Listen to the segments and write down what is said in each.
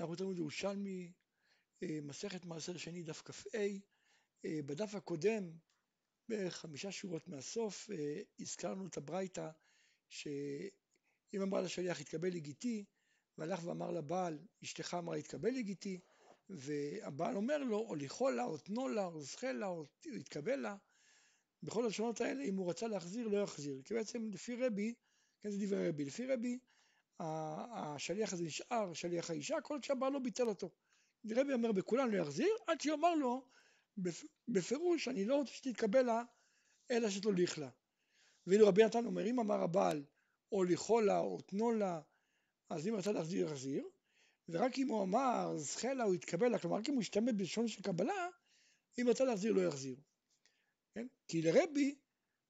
אנחנו נתנו לירושלמי, מסכת מעשר שני דף כ"ה, בדף הקודם, בערך 5 שורות מהסוף, הזכרנו את הברייתא, שאם אמרה לשליח התקבל לגיטי, והלך ואמר לבעל, אשתך אמרה התקבל לגיטי, והבעל אומר לו, או ליכול לה, או תנו לה, או זכה לה, או התקבל לה, בכל השונות האלה, אם הוא רצה להחזיר, לא יחזיר, כי בעצם לפי רבי, כן זה דברי רבי, לפי רבי, השליח הזה נשאר, שליח האישה, כל שהבעל לא ביטל אותו. רבי אומר, בכולן לא יחזיר, עד שיאמר לו, בפירוש, אני לא רוצה שתתקבל לה, אלא שתוליך לה. ואילו רבי נתן אומר, אם אמר הבעל, או ליכול לה, או תנו לה, אז אם רצה להחזיר, יחזיר, ורק אם הוא אמר, זכה לה, הוא יתקבל לה, כלומר, רק אם הוא השתמד בלשון של קבלה, אם רצה להחזיר, לא יחזיר. כן? כי לרבי,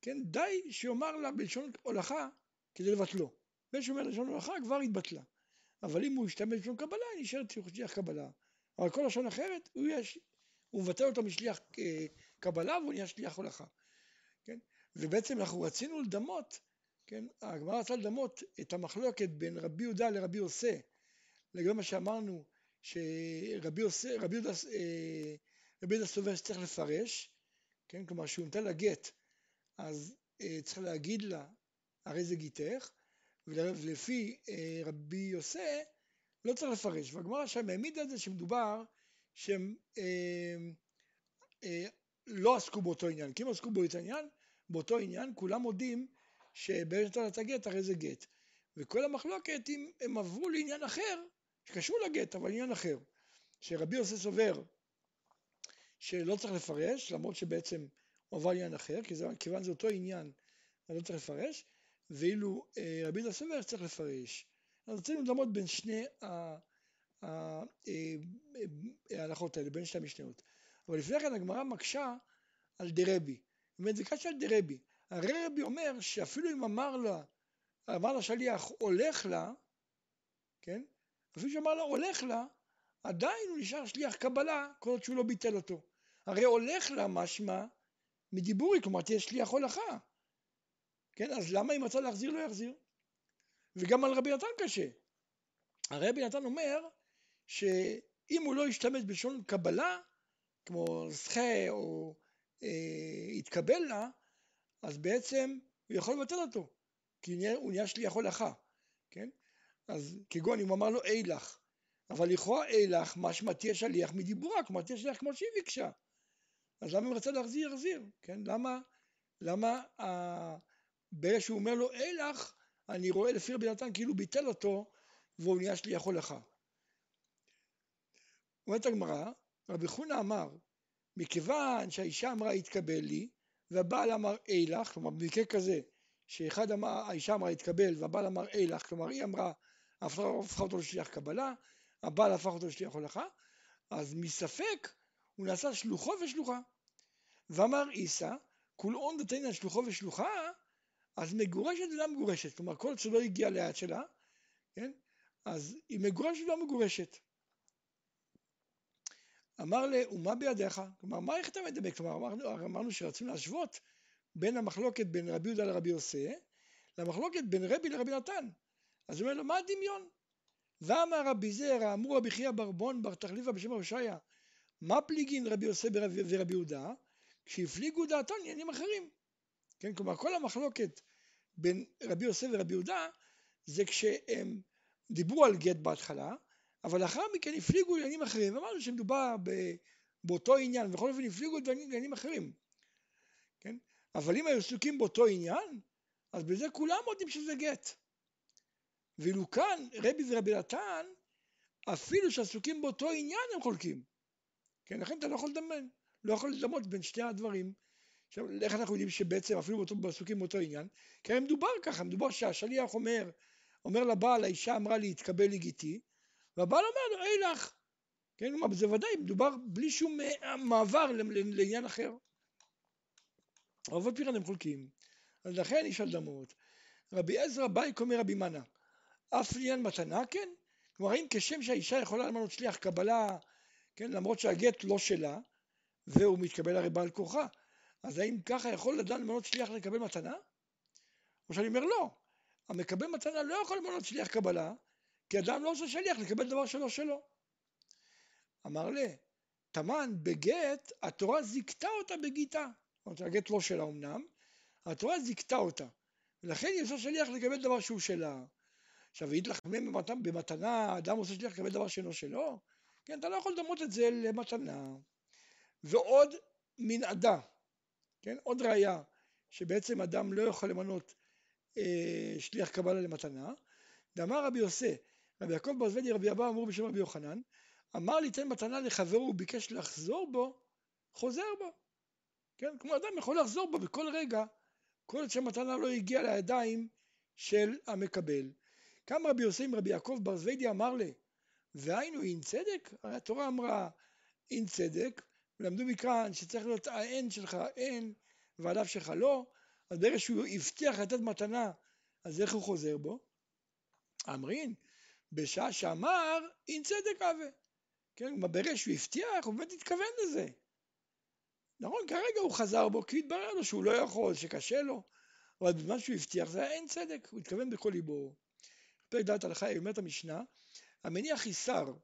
כן, די שיאמר לה בלשון הולכה כדי לבטלו. ושאומר לשון הולכה כבר התבטלה. אבל אם הוא השתמד בלשון קבלה, נשאר שליח קבלה. אבל כל לשון אחרת, הוא מבטל אותו משליח קבלה, והוא נהיה שליח הולכה. כן? ובעצם אנחנו רצינו לדמות, כן? הגמרא רצה לדמות את המחלוקת בין רבי יהודה לרבי יוסי. לגבי מה שאמרנו, שרבי יוסי, רבי יהודה סובר שצריך לפרש, כן, כלומר שהוא נתן לה גט, אז צריך להגיד לה, הרי זה גיטך, ולפי רבי יוסי, לא צריך לפרש, והגמרא שם העמידה את זה שמדובר, שהם לא עסקו באותו עניין, כי אם עסקו באותו עניין, כולם מודים, שבאמת נתן לה את הגט, הרי זה גט, וכל המחלוקת, אם הם עברו לעניין אחר, שקשור לגט, אבל עניין אחר, שרבי יוסי סובר, שלא צריך לפרש, למרות שבעצם הוא עבר עניין אחר, כי זה, כיוון זה אותו עניין, אז לא צריך לפרש, ואילו רבי יהודה סובר צריך לפרש. אז רצינו לדמות בין שני ההלכות האלה, בין שתי המשניות. אבל לפני כן הגמרא מקשה על דרבי. באמת זה קשה על דרבי. הרי רבי אומר שאפילו אם אמר לשליח הולך לה, כן? אפילו שאמר לה הולך לה, עדיין הוא נשאר שליח קבלה, כל עוד שהוא לא ביטל אותו. הרי הולך לה משמע מדיבורי, כלומר תהיה שליח הולכה. כן, אז למה אם רצה להחזיר לא יחזיר? וגם על רבי נתן קשה. הרי רבי נתן אומר, שאם הוא לא ישתמש בלשון קבלה, כמו זכה או יתקבל לה, אז בעצם הוא יכול לבטל אותו, כי הוא נהיה שליח הולכה. כן? אז כגון אם הוא אמר לו אי לך, אבל לכאורה אילך משמע תהיה שליח מדיבורה, כלומר תהיה שליח כמו שהיא ביקשה. אז למה אם רצה להחזיר, יחזיר, כן? למה ברגע שהוא אומר לו אילך, אני רואה לפי רבי נתן כאילו ביטל אותו, והוא נהיה שליח הולכה. אומרת הגמרא, רבי חונה אמר, מכיוון שהאישה אמרה התקבל לי, והבעל אמר אילך, כלומר במקרה כזה, שאחד אמר, האישה אמרה התקבל, והבעל אמר אילך, כלומר היא אמרה, הפכה אותו לשליח קבלה, הבעל הפך אותו לשליח הולכה, אז מספק הוא נעשה שלוחו ושלוחה. ואמר עיסא, כולאון דתניא שלוחו ושלוחה, אז מגורשת ולא מגורשת, כלומר כל שלא הגיע ליד שלה, כן? אז היא מגורשת ולא מגורשת. אמר לה, ומה בידיך? כלומר, מה איך אתה מדבק? כלומר, אמרנו שרצינו להשוות בין המחלוקת בין רבי יהודה לרבי יוסי, למחלוקת בין רבי לרבי נתן. אז הוא אומר לו, מה הדמיון? ואמר רבי זרע, אמרו רבי חייא ברבון, בר תחליפה בשם רבי הושעיה, מה פליגין רבי יוסי ורבי יהודה, כשהפליגו דעתן עניינים אחרים. כן, כלומר, כל המחלוקת בין רבי יוסי ורבי יהודה, זה כשהם דיברו על גט בהתחלה, אבל לאחר מכן הפליגו עניינים אחרים, אמרנו שמדובר באותו עניין, בכל אופן הפליגו עניינים אחרים. כן? אבל אם היו עסוקים באותו עניין, אז בזה כולם יודעים שזה גט. ואילו כאן רבי ורבי נתן, אפילו שעסוקים באותו עניין הם חולקים. כן, לכן אתה לא יכול לדמות בין שני הדברים. עכשיו, איך אנחנו יודעים שבעצם אפילו עסוקים באותו עניין? כי הרי מדובר ככה, מדובר שהשליח אומר לבעל, האישה אמרה לי, התקבל לי גיטי, והבעל אומר לו, אי לך. כן, כלומר, זה ודאי, מדובר בלי שום מעבר לעניין אחר. אבל פירן הם חולקים. אז לכן יש על דמות. רבי עזרא בייק אומר רבי מנא, אף לעניין מתנה, כן? כלומר, אם כשם שהאישה יכולה למנות שליח קבלה, כן, למרות שהגט לא שלה, והוא מתקבל הרי בעל כורחה, אז האם ככה יכול אדם למנות שליח לקבל מתנה? או שאני אומר לא, המקבל מתנה לא יכול למנות שליח קבלה, כי אדם לא עושה שליח לקבל דבר שלא שלו. אמר לה, תמן בגט, התורה זיקתה אותה בגיתה. זאת אומרת, הגט לא שלה אמנם, התורה זיקתה אותה. ולכן היא עושה שליח לקבל דבר שהוא שלה. עכשיו, היא תלחמם במתנה, אדם עושה שליח לקבל דבר שלו שלו, כן, אתה לא יכול לדמות את זה למתנה. ועוד מנעדה, כן, עוד ראייה, שבעצם אדם לא יכול למנות שליח קבלה למתנה. דאמר רבי יוסי, רבי יעקב בר זבדי, רבי אבא אמור בשם רבי יוחנן, אמר ליתן מתנה לחברו וביקש לחזור בו, חוזר בו. כן, כמו אדם יכול לחזור בו בכל רגע, כל עוד שהמתנה לא הגיעה לידיים של המקבל. קם רבי יוסי עם רבי יעקב בר זבדי אמר לי, והיינו אין צדק? הרי התורה אמרה אין צדק, ולמדו מכאן שצריך להיות האין שלך אין, ועליו שלך לא, אז ברגע שהוא הבטיח לתת מתנה, אז איך הוא חוזר בו? אמרין, בשעה שאמר, אין צדק אהבה. כן, ברגע שהוא הבטיח, הוא באמת התכוון לזה. נכון, כרגע הוא חזר בו, כי התברר לו שהוא לא יכול, שקשה לו, אבל בזמן שהוא הבטיח, זה היה אין צדק, הוא התכוון בכל ליבו. פרק ד' הלכה, אומרת המשנה, המניח איסר,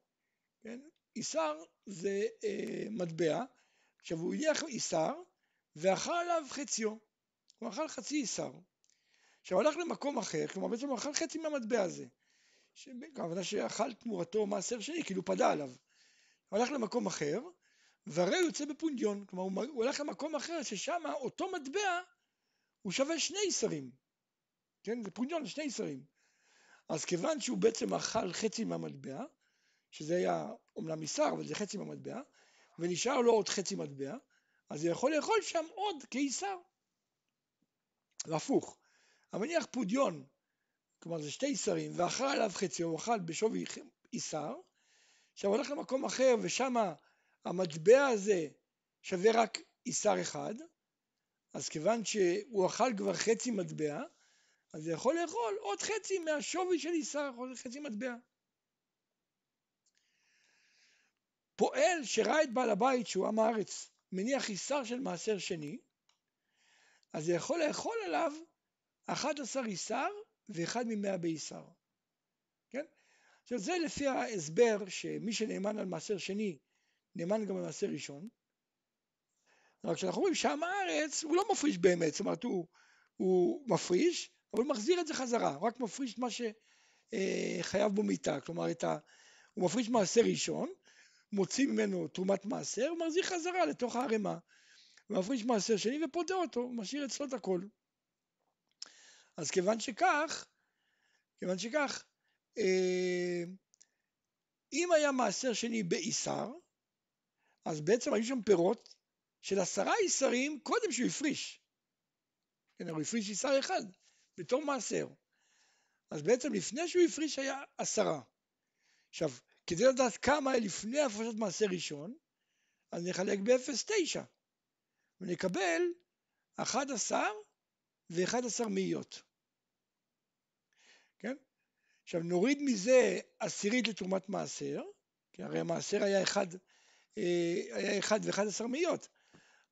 כן? איסר זה מטבע, עכשיו הוא הניח איסר, ואכל עליו חציו, הוא אכל חצי איסר, עכשיו הלך למקום אחר, כלומר בעצם הוא אכל חצי מהמטבע הזה, כמובן שאכל תמורתו מעשר שני, כאילו פדה עליו, הוא הלך למקום אחר, והרי יוצא בפונדיון, כלומר הוא הלך למקום אחר, ששם אותו מטבע, הוא שווה שני איסרים, כן, זה פונדיון, שני איסרים, אז כיוון שהוא בעצם אכל חצי מהמטבע, שזה היה אומנם איסר, אבל זה חצי מהמטבע, ונשאר לו עוד חצי מטבע, אז הוא יכול לאכול שם עוד כאיסר. והפוך, המניח פודיון, כלומר זה שתי איסרים, ואכל עליו חצי, הוא אכל בשווי איסר, עכשיו הולך למקום אחר, ושם המטבע הזה שווה רק איסר אחד, אז כיוון שהוא אכל כבר חצי מטבע, אז הוא יכול לאכול עוד חצי מהשווי של איסר, חצי מטבע. פועל שראה את בעל הבית שהוא עם הארץ, מניח איסר של מעשר שני, אז זה יכול לאכול עליו 11 איסר ואחד מ100 באיסר. כן? עכשיו זה לפי ההסבר שמי שנאמן על מעשר שני, נאמן גם על מעשר ראשון. רק שאנחנו רואים שעם הארץ הוא לא מפריש באמת, זאת אומרת הוא מפריש, אבל הוא מחזיר את זה חזרה, רק מפריש את מה שחייב בו מיתה, כלומר הוא מפריש מעשר ראשון, מוציא ממנו תרומת מעשר, הוא מחזיר חזרה לתוך הערימה, ומפריש מעשר שני ופודה אותו, משאיר אצלו את הכל. אז כיוון שכך, אם היה מעשר שני באיסר, אז בעצם היו שם פירות של 10 איסרים קודם שהוא הפריש. כן, הוא הפריש איסר אחד, בתור מעשר. אז בעצם לפני שהוא הפריש היה 10. עכשיו, כדי לדעת כמה היה לפני הפרשת מעשר ראשון, אז נחלק ב-0.9, ונקבל 11 ו-11 מאיות. כן? עכשיו נוריד מזה 10 לתרומת מעשר, כי הרי המעשר היה 1 ו-11 מאיות,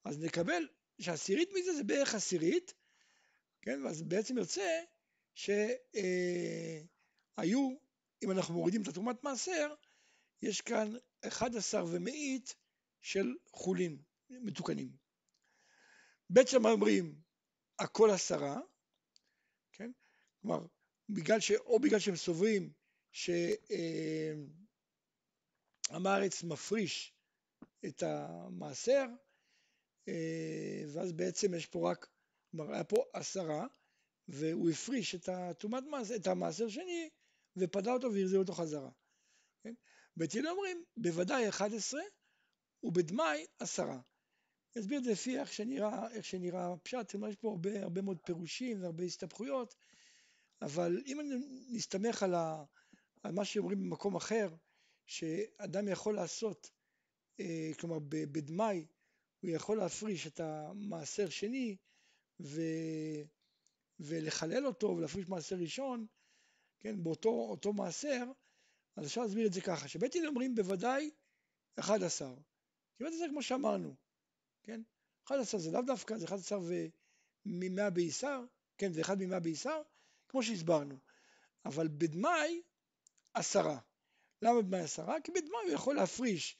אז נקבל ש10 מזה זה בערך 10, כן? אז בעצם יוצא שהיו, אם אנחנו מורידים את התרומת מעשר, יש כאן 11 ומאית של חולין מתוקנים. בעצם אומרים הכל 10, כן? כלומר, בגלל שהם סוברים שעם הארץ מפריש את המעשר, ואז בעצם יש פה רק, כלומר, היה פה 10, והוא הפריש את המעשר שני, ופדה אותו והרזיר אותו חזרה. כן? בתהילה אומרים, בוודאי 11, ובדמי 10. אסביר את זה לפי איך שנראה הפשט, יש פה הרבה מאוד פירושים והרבה הסתבכויות, אבל אם אני נסתמך על מה שאומרים במקום אחר, שאדם יכול לעשות, כלומר בדמי, הוא יכול להפריש את המעשר שני, ולחלל אותו ולהפריש מעשר ראשון, כן, באותו מעשר, אז אפשר להסביר את זה ככה, שבית הלל אומרים בוודאי 11, כי בעצם זה כמו שאמרנו, כן, 11 זה לאו דווקא, זה 11 מ100 באיסר, כן, זה 1 מ100 באיסר, כמו שהסברנו, אבל בדמי 10, למה בדמי 10? כי בדמי הוא יכול להפריש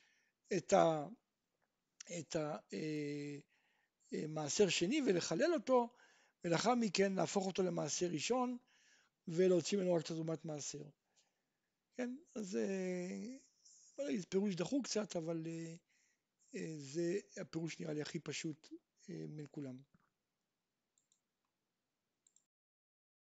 את המעשר שני ולחלל אותו, ולאחר מכן להפוך אותו למעשר ראשון, ולהוציא ממנו רק את תרומת מעשר. כן, אז פירוש דחוק קצת, אבל זה הפירוש נראה לי הכי פשוט מן כולם.